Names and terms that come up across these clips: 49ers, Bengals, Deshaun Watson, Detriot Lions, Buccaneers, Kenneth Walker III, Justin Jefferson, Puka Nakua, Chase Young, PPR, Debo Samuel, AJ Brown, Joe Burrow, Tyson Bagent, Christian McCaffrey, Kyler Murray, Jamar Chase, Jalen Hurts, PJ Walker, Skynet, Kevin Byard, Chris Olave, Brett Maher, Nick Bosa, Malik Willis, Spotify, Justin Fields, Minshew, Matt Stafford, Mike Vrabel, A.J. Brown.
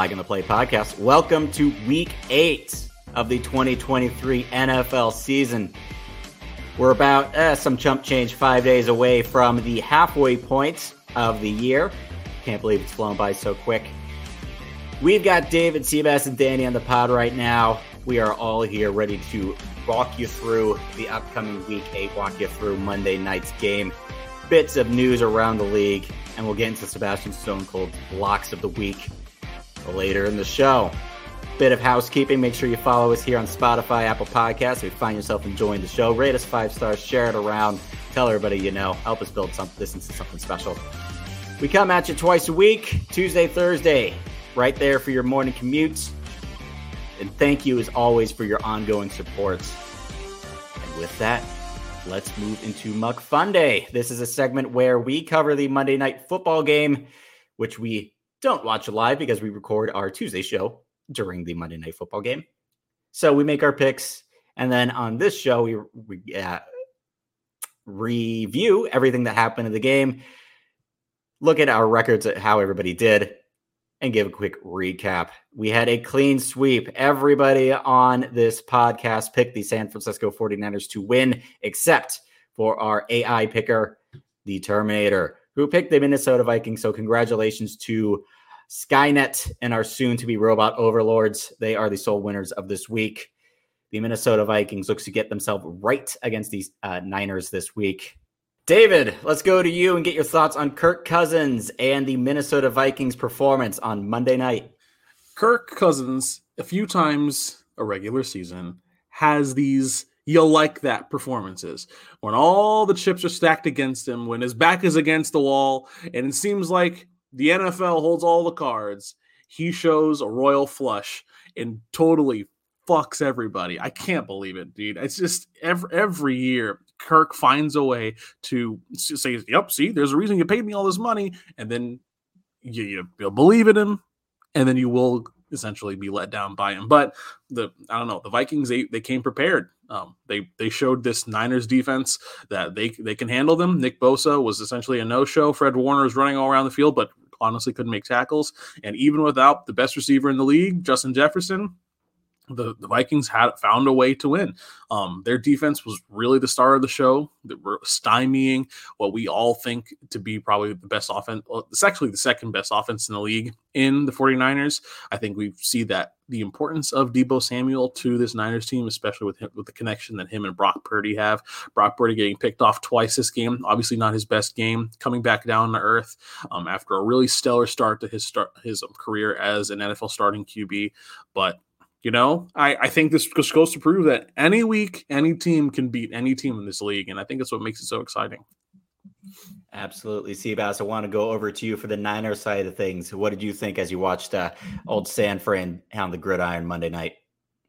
Flag in the Play podcast. Welcome to week 8 of the 2023 NFL season. We're about some chump change 5 days away from the halfway point of the year. Can't believe it's flown by so quick. We've got David, Seabass, and Danny on the pod right now. We are all here ready to walk you through the upcoming week 8, walk you through Monday night's game, bits of news around the league, and we'll get into Sebastian Stone Cold's locks of the week later in the show. Bit of housekeeping. Make sure you follow us here on Spotify, Apple Podcasts. If you find yourself enjoying the show, rate us 5 stars, share it around, tell everybody you know, help us build this into something special. We come at you twice a week, Tuesday, Thursday, right there for your morning commutes. And thank you, as always, for your ongoing support. And with that, let's move into Muck Funday. This is a segment where we cover the Monday Night Football game, which we don't watch live because we record our Tuesday show during the Monday Night Football game. So we make our picks, and then on this show, we review everything that happened in the game, look at our records at how everybody did, and give a quick recap. We had a clean sweep. Everybody on this podcast picked the San Francisco 49ers to win, except for our AI picker, the Terminator, who picked the Minnesota Vikings. So congratulations to Skynet and our soon-to-be robot overlords. They are the sole winners of this week. The Minnesota Vikings looks to get themselves right against these Niners this week. David, let's go to you and get your thoughts on Kirk Cousins and the Minnesota Vikings performance on Monday night. Kirk Cousins, a few times a regular season, has these you-like-that performances when all the chips are stacked against him, when his back is against the wall, and it seems like the NFL holds all the cards. He shows a royal flush and totally fucks everybody. I can't believe it, dude. It's just every year, Kirk finds a way to say, yep, see, there's a reason you paid me all this money, and then you'll believe in him, and then you will essentially be let down by him. But the Vikings, they came prepared. They showed this Niners defense that they can handle them. Nick Bosa was essentially a no-show. Fred Warner was running all around the field, but honestly couldn't make tackles. And even without the best receiver in the league, Justin Jefferson, The Vikings had found a way to win. Their defense was really the star of the show. They were stymieing what we all think to be probably the best offense. Well, it's actually the second best offense in the league in the 49ers. I think we see that the importance of Debo Samuel to this Niners team, especially with the connection that him and Brock Purdy have. Brock Purdy getting picked off twice this game, obviously not his best game, coming back down to earth after a really stellar start to his career as an NFL starting QB. But I think this just goes to prove that any week, any team can beat any team in this league, and I think that's what makes it so exciting. Absolutely, Seabass. I want to go over to you for the Niners side of things. What did you think as you watched old San Fran hound the gridiron Monday night?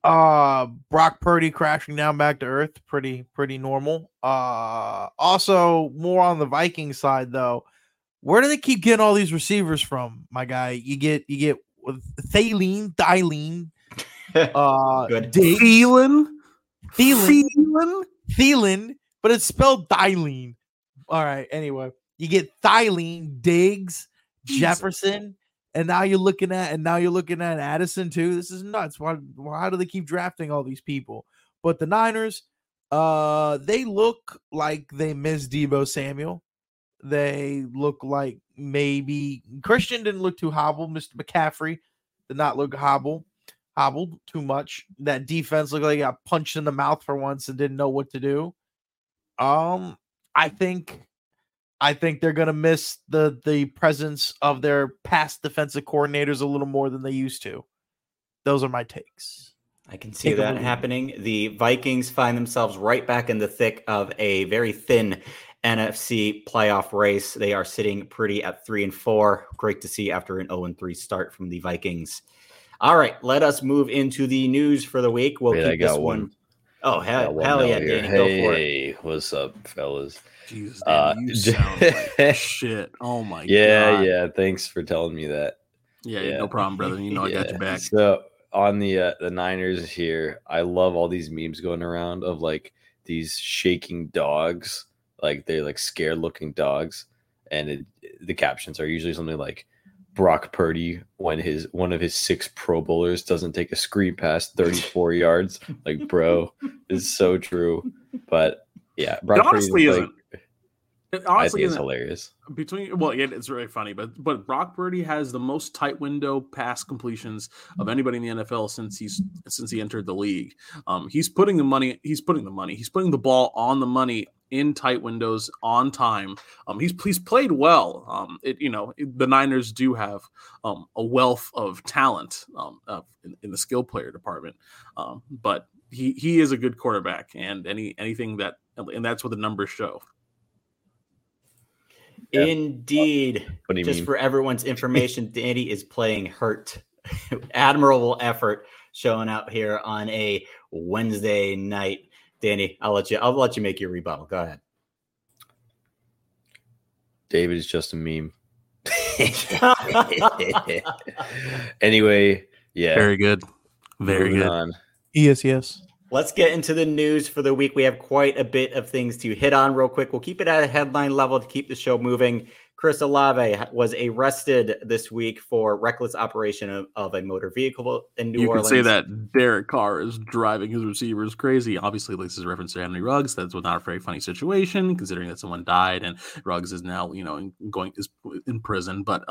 Brock Purdy crashing down back to earth, pretty normal. Also, more on the Vikings side though, where do they keep getting all these receivers from, my guy? You get Thielen. Good. Thielen, but it's spelled Thielen. All right. Anyway, you get Thielen, Diggs, Jefferson, and now you're looking at Addison too. This is nuts. Why do they keep drafting all these people? But the Niners, they look like they miss Debo Samuel. They look like maybe Christian didn't look too hobbled. Mr. McCaffrey did not look hobbled too much. That defense looked like it got punched in the mouth for once and didn't know what to do. I think they're gonna miss the presence of their past defensive coordinators a little more than they used to. Those are my takes. I can see that happening. The Vikings find themselves right back in the thick of a very thin NFC playoff race. They are sitting pretty at 3-4. Great to see after an 0-3 start from the Vikings. All right, let us move into the news for the week. We'll keep this one. Oh, hell yeah, Danny, go for it. Hey, what's up, fellas? Jesus, you sound like shit. Oh, my God. Yeah, thanks for telling me that. Yeah, no problem, brother. You know I got your back. So, on the Niners here, I love all these memes going around of, like, these shaking dogs. Like, they're, like, scared-looking dogs. And the captions are usually something like, Brock Purdy when his one of his six Pro Bowlers doesn't take a screen pass 34 yards. Like, bro, this is so true. But yeah, Brock Purdy is like, I think it's hilarious. It's really funny, but Brock Purdy has the most tight window pass completions of anybody in the NFL since he entered the league. He's putting the ball on the money in tight windows on time. He's played well. The Niners do have a wealth of talent in the skill player department, but he is a good quarterback, and that's what the numbers show. Yeah. Indeed. Just for everyone's information, Danny is playing hurt. Admirable effort showing out here on a Wednesday night. Danny, I'll let you make your rebuttal. Go ahead. David is just a meme. Anyway, yeah. Very good. Very good. On. Yes. Let's get into the news for the week. We have quite a bit of things to hit on real quick. We'll keep it at a headline level to keep the show moving. Chris Olave was arrested this week for reckless operation of a motor vehicle in New Orleans. You can say that Derek Carr is driving his receivers crazy. Obviously, this is a reference to Henry Ruggs. That's not a very funny situation, considering that someone died and Ruggs is now, is in prison. But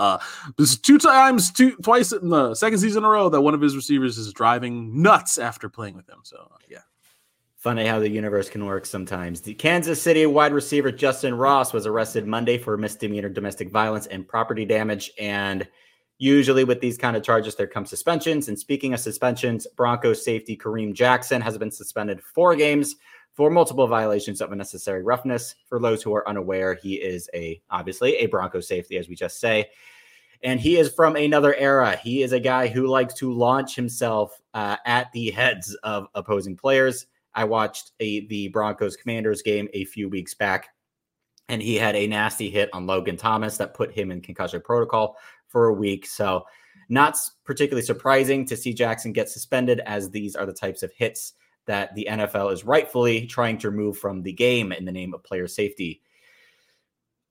this is twice in the second season in a row that one of his receivers is driving nuts after playing with him. So yeah. Funny how the universe can work sometimes. The Kansas City wide receiver Justin Ross was arrested Monday for misdemeanor domestic violence and property damage. And usually with these kind of charges, there come suspensions. And speaking of suspensions, Broncos safety Kareem Jackson has been suspended 4 games for multiple violations of unnecessary roughness. For those who are unaware, he is obviously a Broncos safety, as we just say. And he is from another era. He is a guy who likes to launch himself at the heads of opposing players. I watched the Broncos Commanders game a few weeks back, and he had a nasty hit on Logan Thomas that put him in concussion protocol for a week. So not particularly surprising to see Jackson get suspended, as these are the types of hits that the NFL is rightfully trying to remove from the game in the name of player safety.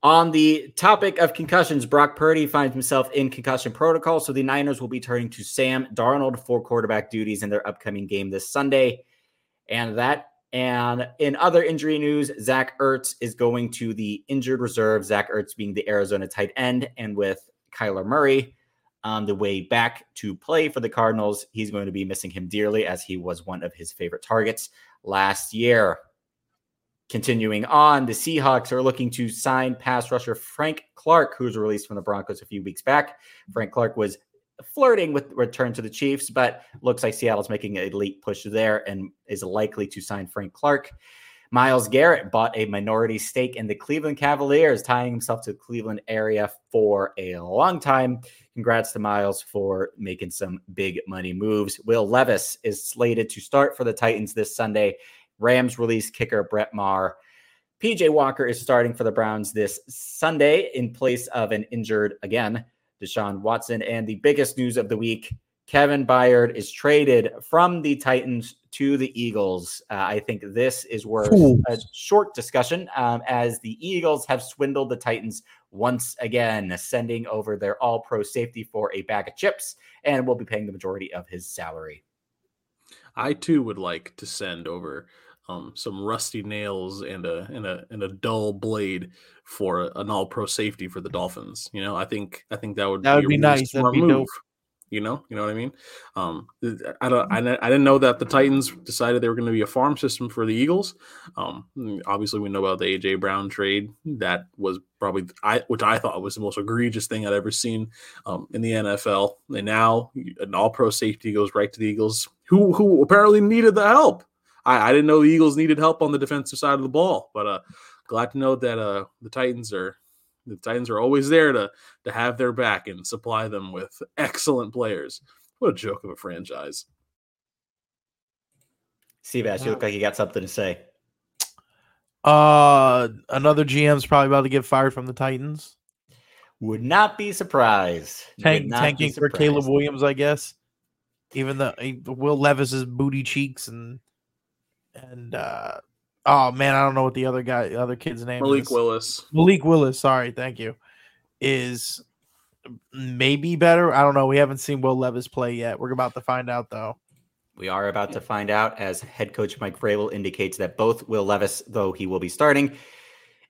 On the topic of concussions, Brock Purdy finds himself in concussion protocol, so the Niners will be turning to Sam Darnold for quarterback duties in their upcoming game this Sunday. And in other injury news, Zach Ertz is going to the injured reserve, Zach Ertz being the Arizona tight end. And with Kyler Murray on the way back to play for the Cardinals, he's going to be missing him dearly, as he was one of his favorite targets last year. Continuing on, the Seahawks are looking to sign pass rusher Frank Clark, who was released from the Broncos a few weeks back. Frank Clark was flirting with return to the Chiefs, but looks like Seattle's making a late push there and is likely to sign Frank Clark. Miles Garrett bought a minority stake in the Cleveland Cavaliers, tying himself to the Cleveland area for a long time. Congrats to Miles for making some big money moves. Will Levis is slated to start for the Titans this Sunday. Rams release kicker Brett Maher. PJ Walker is starting for the Browns this Sunday in place of an injured, again, Deshaun Watson. And the biggest news of the week, Kevin Byard is traded from the Titans to the Eagles. I think this is worth a short discussion, as the Eagles have swindled the Titans once again, sending over their all-pro safety for a bag of chips, and will be paying the majority of his salary. I, too, would like to send over some rusty nails and a dull blade for an all-pro safety for the Dolphins. I think that would be nice. That'd be dope. You know what I mean? I didn't know that the Titans decided they were going to be a farm system for the Eagles. Obviously, we know about the AJ Brown trade. That was probably which I thought was the most egregious thing I'd ever seen in the NFL. And now an all-pro safety goes right to the Eagles, who apparently needed the help. I didn't know the Eagles needed help on the defensive side of the ball, but glad to know that the Titans are always there to have their back and supply them with excellent players. What a joke of a franchise. Seabass, you look like you got something to say. Another GM's probably about to get fired from the Titans. Would not be surprised. Tanking for Caleb Williams, I guess. Even though Will Levis's booty cheeks and oh man, I don't know what the other kid's name is. Malik Willis. Sorry, thank you. Is maybe better. I don't know. We haven't seen Will Levis play yet. We're about to find out, though. We are about to find out, as head coach Mike Vrabel indicates that both Will Levis, though he will be starting,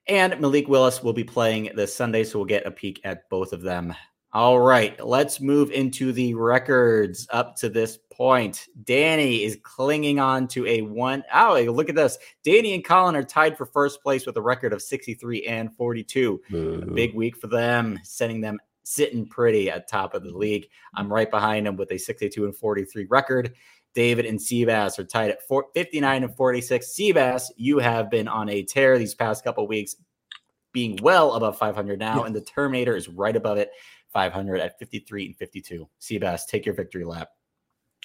and Malik Willis will be playing this Sunday, so we'll get a peek at both of them. All right, let's move into the records up to this point. Danny is clinging on to a one. Oh, look at this. Danny and Colin are tied for first place with a record of 63 and 42. A big week for them, sending them sitting pretty at top of the league. I'm right behind them with a 62 and 43 record. David and Seabass are tied at 59 and 46. Seabass, you have been on a tear these past couple weeks, being well above 500 now, and the Terminator is right above it. 500 at 53 and 52. Seabass, take your victory lap.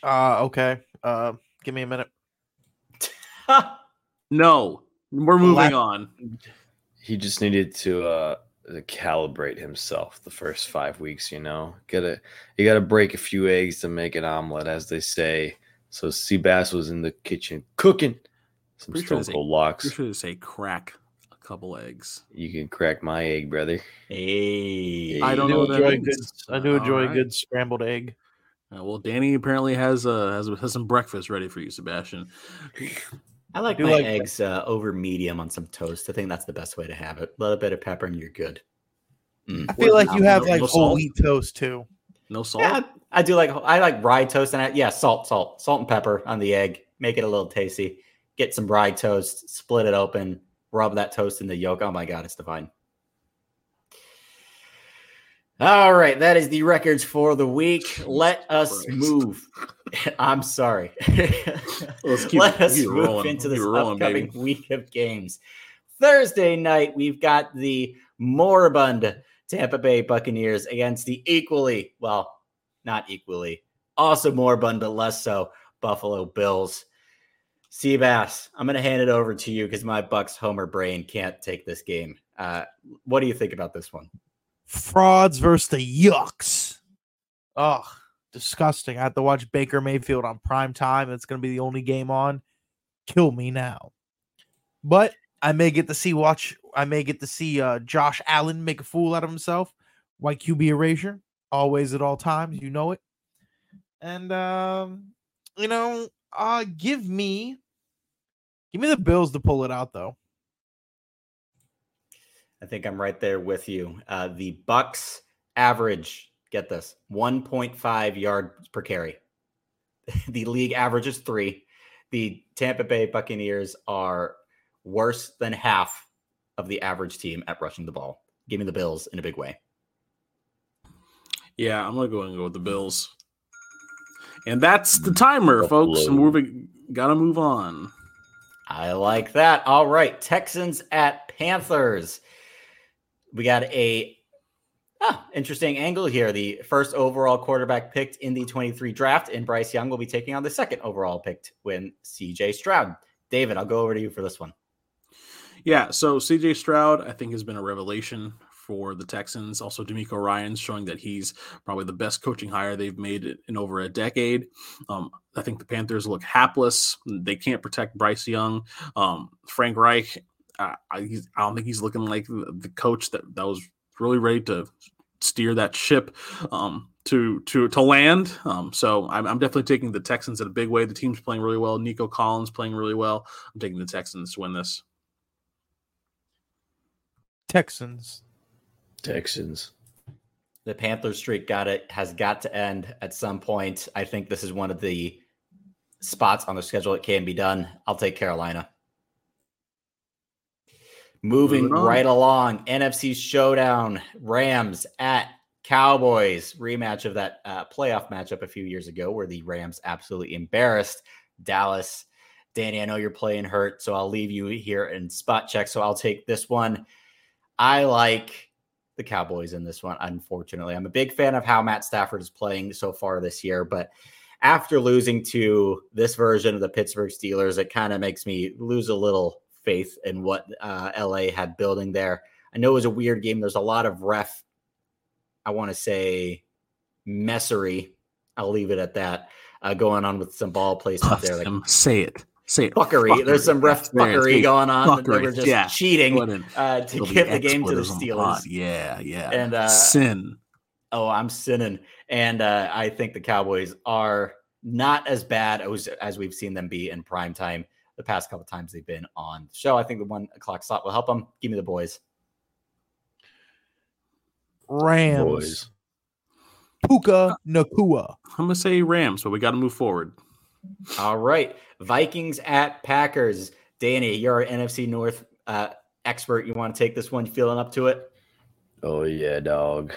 Okay. Give me a minute. No, we're moving on. He just needed to calibrate himself the first 5 weeks, you know. You gotta break a few eggs to make an omelet, as they say. So Seabass was in the kitchen cooking some Stone Cold Locks. You should say crack. Couple eggs. You can crack my egg, brother. Hey, I don't know that means. I do enjoy a good scrambled egg. Well, Danny apparently has some breakfast ready for you, Sebastian. I like my eggs over medium on some toast. I think that's the best way to have it. A little bit of pepper and you're good. I feel like you have like whole wheat toast too. No salt. Yeah, I do like. I like rye toast and salt and pepper on the egg. Make it a little tasty. Get some rye toast. Split it open. Rub that toast in the yolk. Oh, my God, it's divine. All right, that is the records for the week. Let us move. I'm sorry. Let's move into this upcoming week of games. Thursday night, we've got the moribund Tampa Bay Buccaneers against the equally, well, not equally, also moribund, but less so, Buffalo Bills. Seabass, I'm going to hand it over to you because my Bucks Homer brain can't take this game. What do you think about this one? Frauds versus the Yucks. Oh, disgusting. I have to watch Baker Mayfield on prime time. It's going to be the only game on. Kill me now. But I may get to see Josh Allen make a fool out of himself. Why QB erasure? Always at all times. You know it. And, you know, Give me the Bills to pull it out, though. I think I'm right there with you. The Bucks average, get this, 1.5 yards per carry. The league average is 3. The Tampa Bay Buccaneers are worse than half of the average team at rushing the ball. Give me the Bills in a big way. Yeah, I'm going to go with the Bills. And that's the timer, folks. And we're gotta move on. I like that. All right, Texans at Panthers. We got a interesting angle here. The first overall quarterback picked in the 23 draft, and Bryce Young will be taking on the second overall picked when CJ Stroud. David, I'll go over to you for this one. Yeah, so CJ Stroud, I think, has been a revelation for the Texans. Also, DeMeco Ryan's showing that he's probably the best coaching hire they've made in over a decade. I think the Panthers look hapless. They can't protect Bryce Young. Frank Reich, I don't think he's looking like the coach that was really ready to steer that ship to land. So I'm definitely taking the Texans in a big way. The team's playing really well. Nico Collins playing really well. I'm taking the Texans to win this. Texans. The Panthers streak has got to end at some point. I think this is one of the spots on the schedule it can be done. I'll take Carolina. Moving right along, NFC Showdown, Rams at Cowboys. Rematch of that playoff matchup a few years ago where the Rams absolutely embarrassed Dallas. Danny, I know you're playing hurt, so I'll leave you here in spot check. So I'll take this one. I like the Cowboys in this one, unfortunately. I'm a big fan of how Matt Stafford is playing so far this year, but after losing to this version of the Pittsburgh Steelers, it kind of makes me lose a little faith in what LA had building there. I know it was a weird game. There's a lot of ref, I want to say, messery. I'll leave it at that. Going on with some ball placement there. Like, say it. Fuckery. There's some ref fuckery going on. Fuckery. They were just cheating to give the game to the Steelers. Yeah, yeah. And sin. Oh, I'm sinning. And I think the Cowboys are not as bad as we've seen them be in prime time the past couple of times they've been on the show. I think the 1 o'clock slot will help them. Give me the boys. Rams. Boys. Puka Nakua. I'm going to say Rams, but we got to move forward. All right. Vikings at Packers. Danny, you're our NFC North expert. You want to take this one? You feeling up to it? Oh, yeah, dog.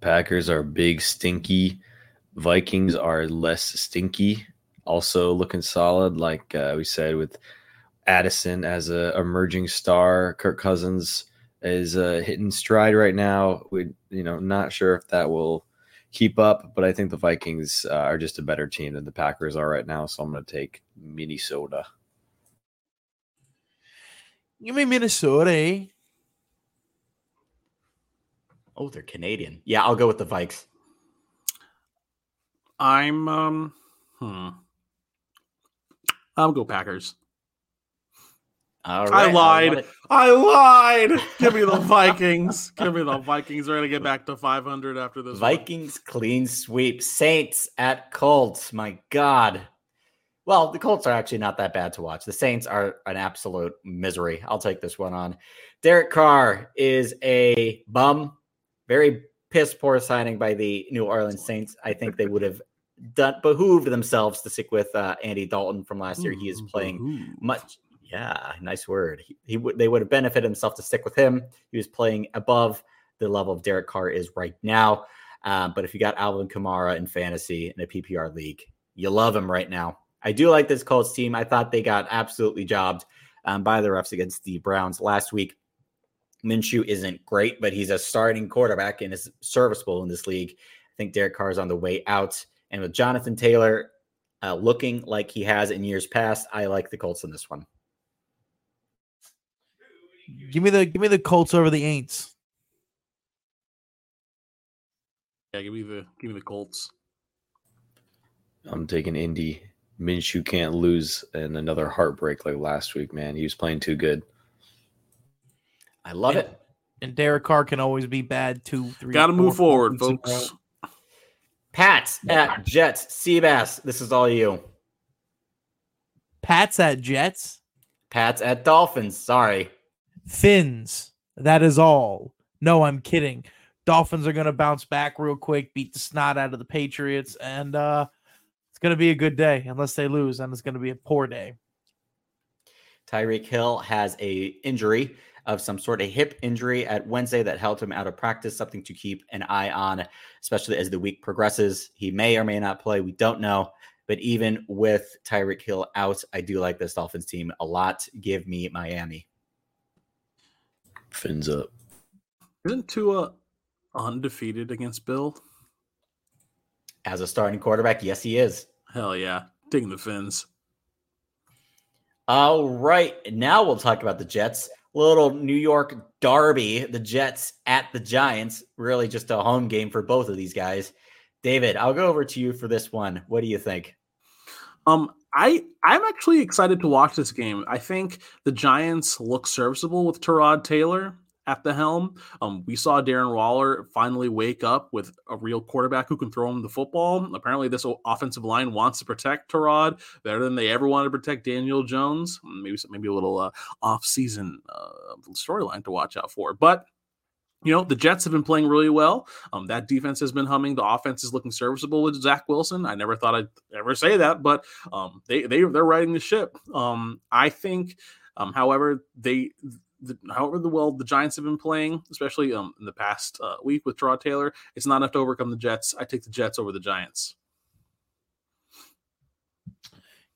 Packers are big, stinky. Vikings are less stinky. Also looking solid, like we said, with Addison as an emerging star. Kirk Cousins is hitting stride right now. We, not sure if that will keep up, but I think the Vikings are just a better team than the Packers are right now. So I'm going to take Minnesota. You mean Minnesota, eh? Oh, they're Canadian. Yeah, I'll go with the Vikes. I'll go Packers. All right. I lied. Give me the Vikings. We're going to get back to 500 after this. Vikings one. Clean sweep. Saints at Colts. My God. Well, the Colts are actually not that bad to watch. The Saints are an absolute misery. I'll take this one on. Derek Carr is a bum. Very piss poor signing by the New Orleans Saints. I think they would have behooved themselves to stick with Andy Dalton from last year. He is playing much. Yeah, nice word. They would have benefited himself to stick with him. He was playing above the level of Derek Carr is right now. But if you got Alvin Kamara in fantasy in a PPR league, you love him right now. I do like this Colts team. I thought they got absolutely jobbed by the refs against the Browns last week. Minshew isn't great, but he's a starting quarterback and is serviceable in this league. I think Derek Carr is on the way out. And with Jonathan Taylor looking like he has in years past, I like the Colts in this one. Give me the Colts over the Aints. Yeah, give me the Colts. I'm taking Indy. Minshew can't lose in another heartbreak like last week, man. He was playing too good. I love it. And Derek Carr can always be bad 2, 3. Got to move forward, folks. Pats at Jets. Seabass, this is all you. Pats at Jets? Pats at Dolphins. Sorry. Fins. That is all. No, I'm kidding. Dolphins are going to bounce back real quick, beat the snot out of the Patriots, and it's going to be a good day unless they lose, and it's going to be a poor day. Tyreek Hill has an injury of some sort, a hip injury at Wednesday that held him out of practice, something to keep an eye on, especially as the week progresses. He may or may not play. We don't know. But even with Tyreek Hill out, I do like this Dolphins team a lot. Give me Miami. Fins up. Isn't Tua undefeated against Bill? As a starting quarterback, yes, he is. Hell yeah. Ding the Fins. All right. Now we'll talk about the Jets. Little New York derby, the Jets at the Giants. Really just a home game for both of these guys. David, I'll go over to you for this one. What do you think? I'm actually excited to watch this game. I think the Giants look serviceable with Tyrod Taylor at the helm. We saw Darren Waller finally wake up with a real quarterback who can throw him the football. Apparently this offensive line wants to protect Tyrod better than they ever wanted to protect Daniel Jones. Maybe a little off-season storyline to watch out for. But the Jets have been playing really well. That defense has been humming. The offense is looking serviceable with Zach Wilson. I never thought I'd ever say that, but they're riding the ship. I think, however well the Giants have been playing, especially in the past week with Tyrod Taylor, it's not enough to overcome the Jets. I take the Jets over the Giants.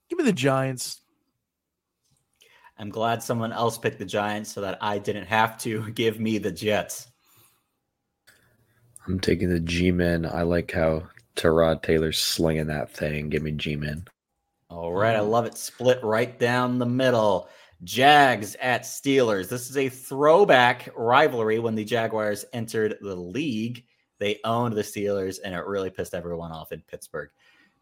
Give me the Giants. I'm glad someone else picked the Giants so that I didn't have to. Give me the Jets. I'm taking the G-Men. I like how Tyrod Taylor's slinging that thing. Give me G-Men. All right. I love it. Split right down the middle. Jags at Steelers. This is a throwback rivalry when the Jaguars entered the league. They owned the Steelers, and it really pissed everyone off in Pittsburgh.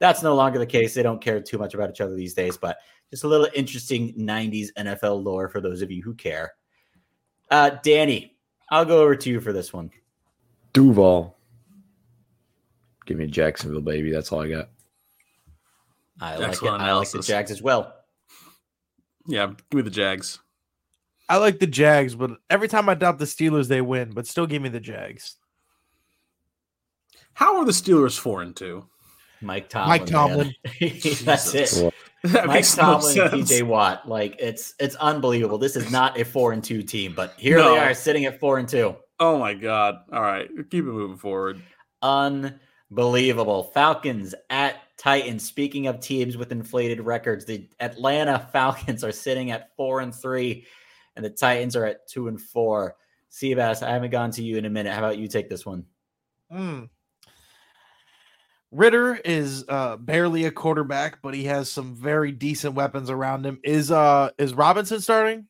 That's no longer the case. They don't care too much about each other these days, but just a little interesting 90s NFL lore for those of you who care. Danny, I'll go over to you for this one. Duval. Give me Jacksonville, baby. That's all I got. I like it. I like the Jags as well. Yeah, give me the Jags. I like the Jags, but every time I doubt the Steelers, they win. But still, give me the Jags. How are the Steelers 4-2? Mike Tomlin. Mike Tomlin. That's it. That Mike Tomlin, no, and PJ Watt. Like it's unbelievable. This is not a 4-2 team, but here they are sitting at 4-2. Oh my God! All right, keep it moving forward. Unbelievable. Falcons at Titans. Speaking of teams with inflated records, the Atlanta Falcons are sitting at 4-3, and the Titans are at 2-4. Seabass, I haven't gone to you in a minute. How about you take this one? Ritter is barely a quarterback, but he has some very decent weapons around him. Is Robinson starting?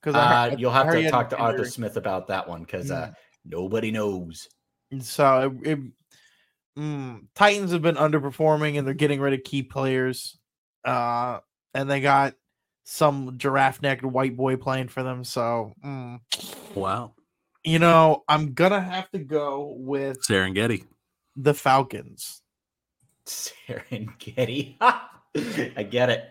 Because you'll have to talk to Arthur Smith about that one because nobody knows. So Titans have been underperforming, and they're getting rid of key players. And they got some giraffe-necked white boy playing for them. So wow, you know, I'm gonna have to go with Serengeti. The Falcons. Serengeti. I get it.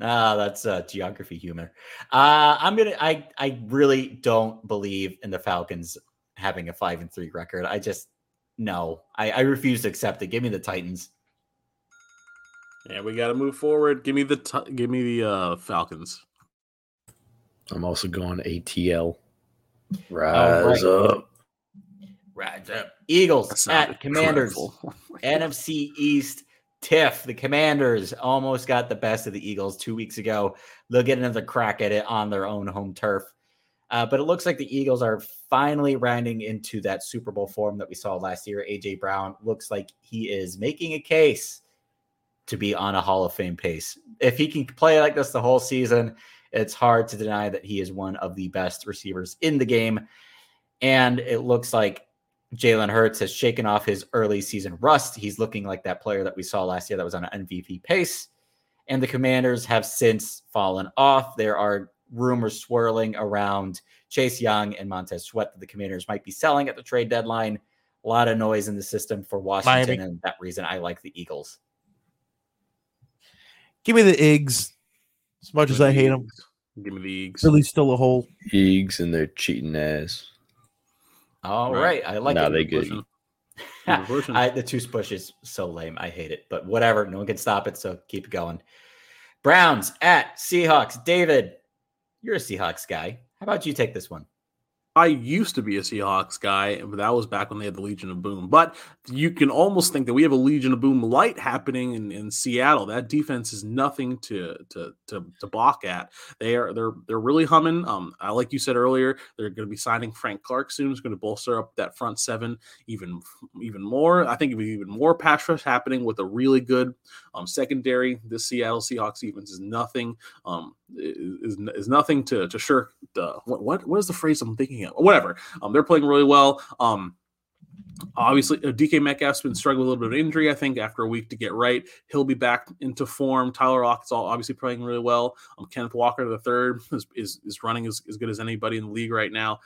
Ah, that's geography humor. I really don't believe in the Falcons having a 5-3 record. I refuse to accept it. Give me the Titans. Yeah, we got to move forward. Give me the Falcons. I'm also going ATL. Rise up. Right. Eagles at Commanders. NFC East tiff. The Commanders almost got the best of the Eagles 2 weeks ago. They'll get another crack at it on their own home turf. But it looks like the Eagles are finally rounding into that Super Bowl form that we saw last year. A.J. Brown looks like he is making a case to be on a Hall of Fame pace. If he can play like this the whole season, it's hard to deny that he is one of the best receivers in the game. And it looks like Jalen Hurts has shaken off his early season rust. He's looking like that player that we saw last year that was on an MVP pace. And the Commanders have since fallen off. There are rumors swirling around Chase Young and Montez Sweat that the Commanders might be selling at the trade deadline. A lot of noise in the system for Washington. Miami. And that reason I like the Eagles. Give me the Eagles. As much as I hate them. Give me the Eagles. Really still a hole. Eagles and their cheating ass. All right. I like it. No, they good. The two push is so lame. I hate it, but whatever. No one can stop it, so keep going. Browns at Seahawks. David, you're a Seahawks guy. How about you take this one? I used to be a Seahawks guy, but that was back when they had the Legion of Boom. But you can almost think that we have a Legion of Boom light happening in Seattle. That defense is nothing to balk at. They're really humming. Like you said earlier, they're going to be signing Frank Clark soon. It's going to bolster up that front seven even more. I think it'll be even more pass rush happening with a really good secondary. This Seattle Seahawks defense is nothing. Is nothing to shirk. What is the phrase I'm thinking of? Whatever. They're playing really well. Obviously, DK Metcalf's been struggling a little bit of injury, I think, after a week to get right. He'll be back into form. Tyler Lockett's obviously playing really well. Kenneth Walker III is running as good as anybody in the league right now.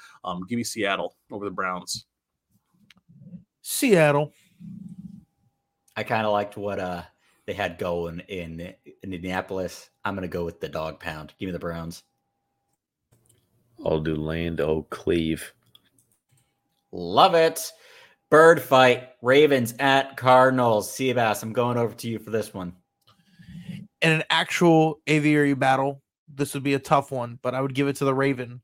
Give me Seattle over the Browns. Seattle. I kind of liked what they had going in Indianapolis. I'm going to go with the dog pound. Give me the Browns. I'll do Lando Cleave. Love it. Bird fight. Ravens at Cardinals. Seabass, I'm going over to you for this one. In an actual aviary battle, this would be a tough one, but I would give it to the Raven.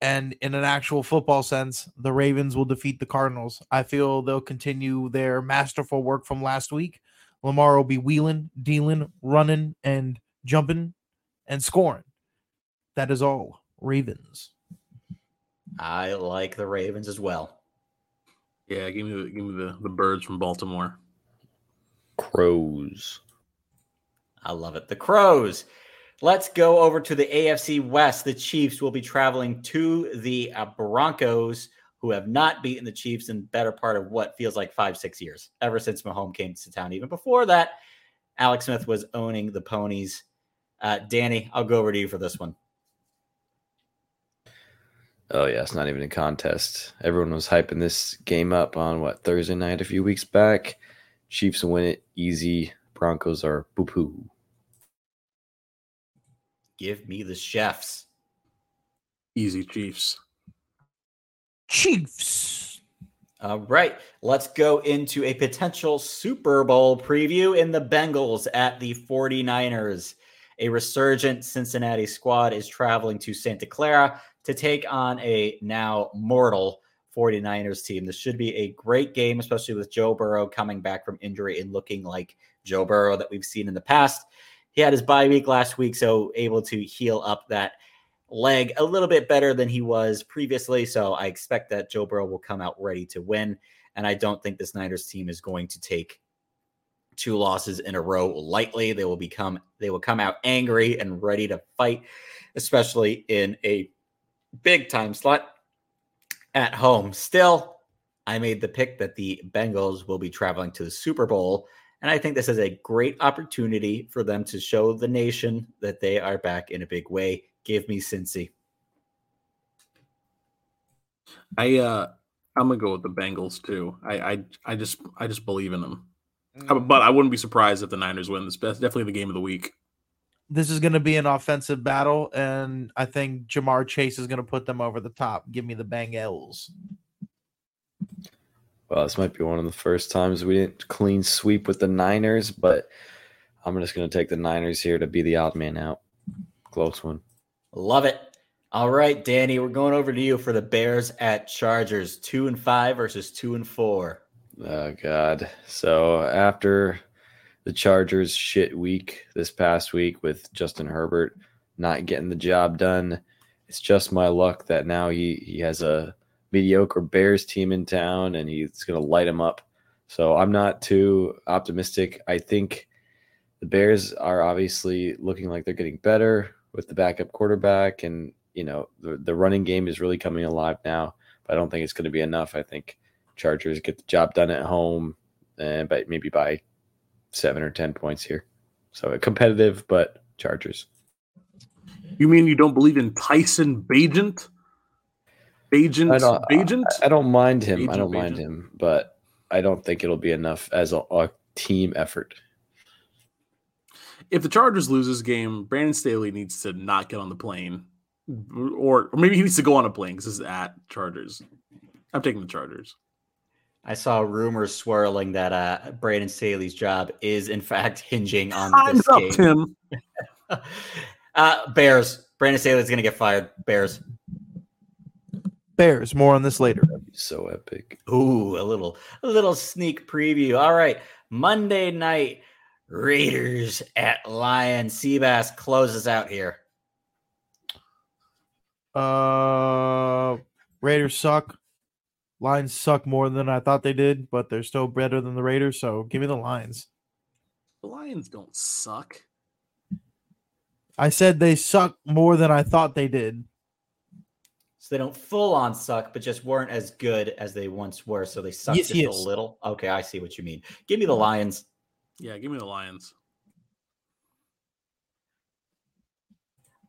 And in an actual football sense, the Ravens will defeat the Cardinals. I feel they'll continue their masterful work from last week. Lamar will be wheeling, dealing, running, and jumping, and scoring. That is all. Ravens. I like the Ravens as well. Yeah, give me the birds from Baltimore. Crows. I love it. The Crows. Let's go over to the AFC West. The Chiefs will be traveling to the Broncos, who have not beaten the Chiefs in the better part of what feels like 5-6 years, ever since Mahomes came to town. Even before that, Alex Smith was owning the ponies. Danny, I'll go over to you for this one. Oh, yeah, it's not even a contest. Everyone was hyping this game up on, what, Thursday night a few weeks back. Chiefs win it easy. Broncos are poo-poo. Give me the chefs. Easy Chiefs. Chiefs. All right, let's go into a potential Super Bowl preview in the Bengals at the 49ers. A resurgent Cincinnati squad is traveling to Santa Clara to take on a now mortal 49ers team. This should be a great game, especially with Joe Burrow coming back from injury and looking like Joe Burrow that we've seen in the past. He had his bye week last week, so able to heal up that leg a little bit better than he was previously. So I expect that Joe Burrow will come out ready to win. And I don't think this Niners team is going to take two losses in a row lightly. They will come out angry and ready to fight, especially in a big time slot at home. Still, I made the pick that the Bengals will be traveling to the Super Bowl. And I think this is a great opportunity for them to show the nation that they are back in a big way. Give me Cincy. I'm gonna go with the Bengals too. I just believe in them. But I wouldn't be surprised if the Niners win this. That's definitely the game of the week. This is going to be an offensive battle, and I think Jamar Chase is going to put them over the top. Give me the Bengals. Well, this might be one of the first times we didn't clean sweep with the Niners, but I'm just going to take the Niners here to be the odd man out. Close one. Love it. All right, Danny, we're going over to you for the Bears at Chargers. 2-5 versus 2-4. Oh, God. So after the Chargers' shit week this past week with Justin Herbert not getting the job done, it's just my luck that now he has a mediocre Bears team in town and he's going to light him up. So I'm not too optimistic. I think the Bears are obviously looking like they're getting better with the backup quarterback, and you know the running game is really coming alive now, but I don't think it's going to be enough. I think Chargers get the job done at home, and but maybe by 7 or 10 points here. So competitive, but Chargers. You mean you don't believe in Tyson Bagent? I don't mind him, but I don't think it'll be enough as a team effort. If the Chargers lose this game, Brandon Staley needs to not get on the plane, or maybe he needs to go on a plane because this is at Chargers. I'm taking the Chargers. I saw rumors swirling that Brandon Staley's job is, in fact, hinging on this game. Time's up, Tim. Bears. Brandon Staley's going to get fired. Bears. Bears. More on this later. That'd be so epic. Ooh, a little sneak preview. All right. Monday night, Raiders at Lions. Seabass closes out here. Raiders suck. Lions suck more than I thought they did, but they're still better than the Raiders, so give me the Lions. The Lions don't suck. I said they suck more than I thought they did. So they don't full-on suck, but just weren't as good as they once were, so they suck a little. Okay, I see what you mean. Give me the Lions. Yeah, give me the Lions.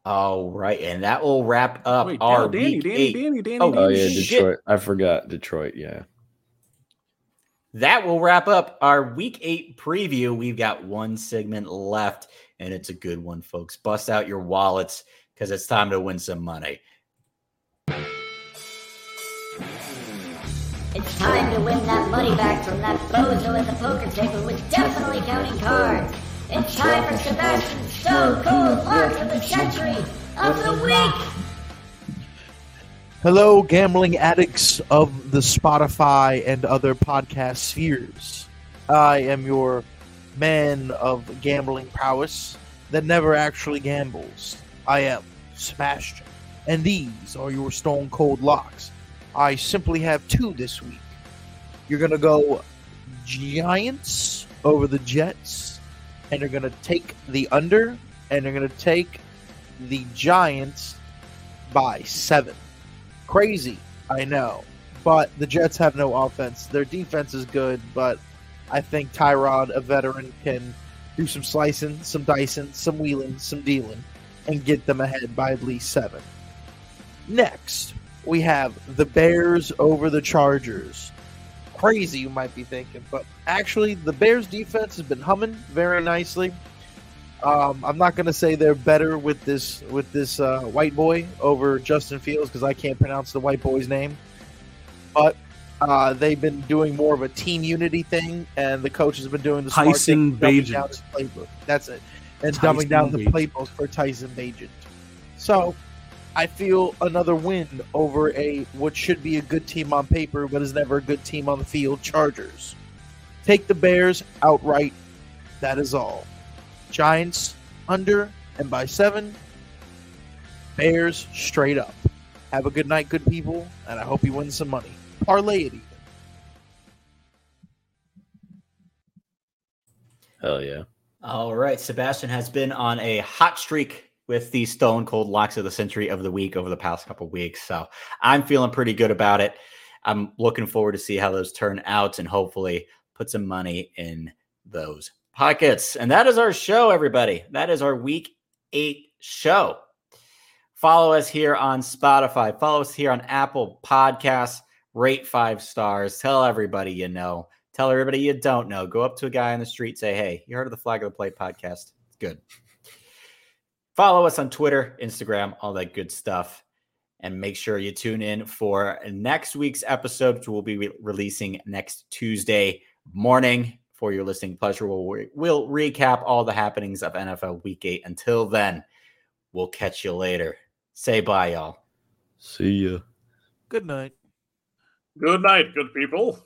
All right, and that will wrap up our week 8. Danny, Detroit. I forgot Detroit, yeah. That will wrap up our week 8 preview. We've got one segment left, and it's a good one, folks. Bust out your wallets because it's time to win some money. It's time to win that money back from that bozo at the poker table with definitely counting cards. It's time for Sebastian's so-called Lark of the Century of the Week! Hello, gambling addicts of the Spotify and other podcast spheres. I am your man of gambling prowess that never actually gambles. I am Sebastian, and these are your stone-cold locks. I simply have two this week. You're going to go Giants over the Jets, and they're going to take the under, and they're going to take the Giants by 7. Crazy, I know. But the Jets have no offense. Their defense is good, but I think Tyrod, a veteran, can do some slicing, some dicing, some wheeling, some dealing, and get them ahead by at least 7. Next, we have the Bears over the Chargers. Crazy, you might be thinking, but actually the Bears defense has been humming very nicely. I'm not going to say they're better with this white boy over Justin Fields, because I can't pronounce the white boy's name. But they've been doing more of a team unity thing, and the coach has been doing the smart thing, dumbing down his playbook. That's it. And Tyson dumbing down the playbook for Tyson Bagent. So I feel another win over what should be a good team on paper but is never a good team on the field, Chargers. Take the Bears outright. That is all. Giants under and by 7. Bears straight up. Have a good night, good people, and I hope you win some money. Parlay it even. Hell yeah. All right. Sebastian has been on a hot streak with the Stone Cold Locks of the Century of the Week over the past couple of weeks. So I'm feeling pretty good about it. I'm looking forward to see how those turn out and hopefully put some money in those pockets. And that is our show, everybody. That is our Week 8 show. Follow us here on Spotify. Follow us here on Apple Podcasts. Rate 5 stars. Tell everybody you know. Tell everybody you don't know. Go up to a guy on the street. Say, hey, you heard of the Flag of the Plate podcast? It's good. Follow us on Twitter, Instagram, all that good stuff. And make sure you tune in for next week's episode, which we'll be releasing next Tuesday morning. For your listening pleasure, we'll recap all the happenings of NFL Week 8. Until then, we'll catch you later. Say bye, y'all. See ya. Good night. Good night, good people.